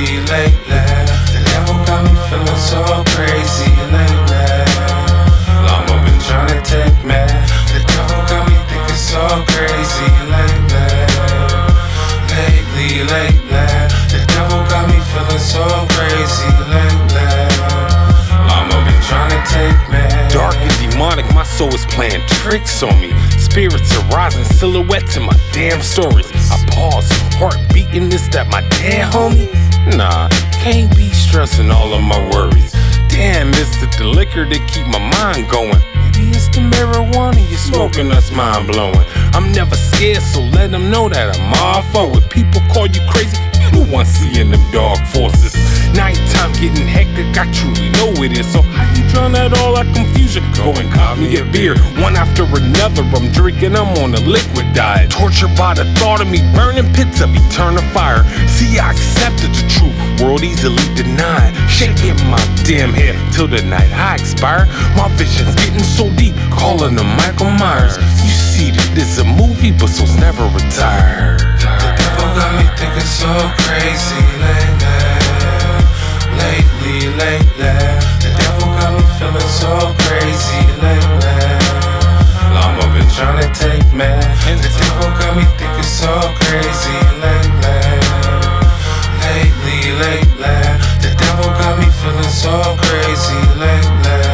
crazy lately. The devil got me feeling so crazy lately. Long been trying to take me. The devil got me thinking so crazy lately. Lately, lately. The devil got me feeling so crazy lately. Long been trying to take me. Dark and demonic, my soul is playing tricks on me. Spirits are rising, silhouettes in my damn stories. I pause, heart beating, is that my damn homie? Nah, can't be stressing all of my worries. Damn, it's the liquor that keep my mind going. Maybe it's the marijuana you're smoking that's mind blowing. I'm never scared, so let them know that I'm all forward. People call you crazy, you the one seeing them dark forces. Nighttime getting hectic, I truly know it is. So how you drown out all our confusion? Go and cop me a beer. One after another, I'm drinking, I'm on a liquid diet. Tortured by the thought of me burning pits of eternal fire. See, I accepted the truth, world easily denied. Shaking my damn head till the night I expire. My vision's getting so deep, calling them Michael Myers. You see that it's a movie, but souls never retire. The devil got me thinking so crazy lately. Lately, lately, the devil got me feeling so crazy lately. Long been trying to take me, and the devil got me thinking so crazy lately. Lately, lately, the devil got me feeling so crazy lately.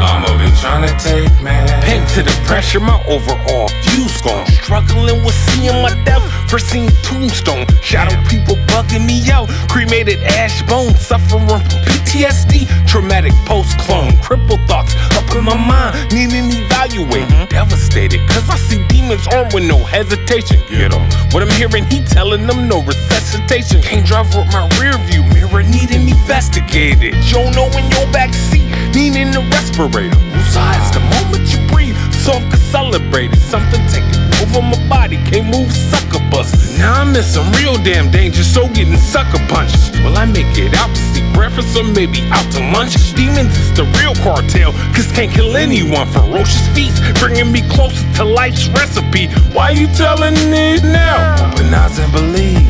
Long been trying to take me. Pinned to the pressure, my overall view's gone. Struggling with seeing my devil. First seen tombstone, shadow people bugging me out. Cremated ash bones, suffering from PTSD. Traumatic post-clone, crippled thoughts up in my mind. Needing to evaluate, devastated. Cause I see demons armed with no hesitation. Get on. What I'm hearing, he telling them no resuscitation. Can't drive with my rear view mirror, needing investigated. Yo, no in your backseat, needing a respirator. Whose eyes the moment you breathe, soft to celebrate it. Something taking over my body, can't move sucker busted. Now I'm in some real damn danger, so getting sucker punches. Will I make it out to see breakfast or maybe out to lunch? Demons is the real cartel, cause can't kill anyone. Ferocious feats, bringing me closer to life's recipe. Why you telling it now? Open eyes and believe.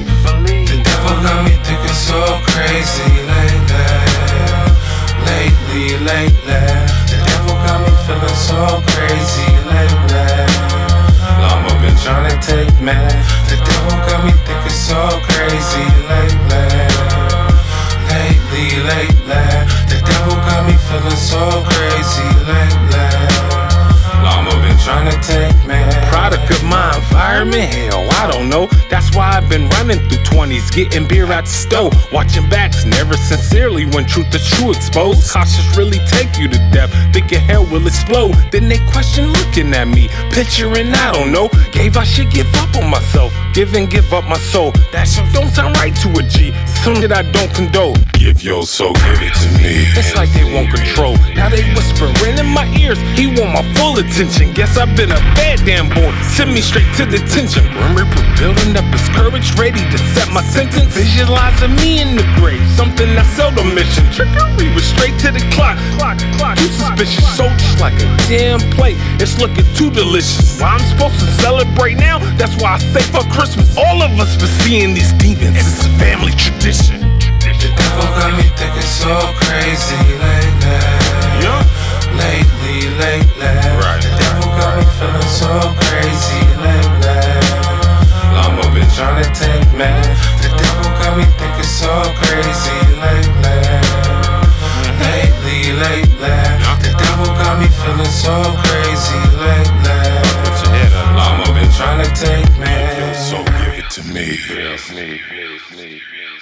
The devil got me thinking so crazy lately. Lately, lately, the devil got me feeling so crazy lately. Long been trying to take me. The devil got me thinking so crazy lately. Lately, lately, the devil got me feeling so crazy lately. Long been trying to take me. Product of my environment, hell, I don't know. That's why I've been running through 20s, getting beer at the stove, watching backs, never sincerely when truth is true exposed. Cautious really take you to death, thinking hell will explode. Then they question looking at me, picturing I don't know. Gave I should give up on myself, give and give up my soul. That shit don't sound right to a G, soon that I don't condone. Give your soul, give it to me. It's like they won't control, now they whispering in my ears. He want my full attention, guess I've been a bad damn boy. Send me straight to detention. Grim Reaper building up his courage, ready to set my sentence. Visualizing me in the grave, something I seldom mention. Trickery was straight to the clock. You suspicious, so just like a damn plate. It's looking too delicious. Why I'm supposed to celebrate now? That's why I say for Christmas. All of us been seeing these demons. It's a family tradition. The devil got me thinking so crazy lately. Yeah. Lately, lately. Right. The devil got me feeling so crazy lately. Long been trying to take me. The devil got me thinking so crazy lately. Lately, lately. The devil got me feeling so crazy lately. Long been trying to take me. So give it to me.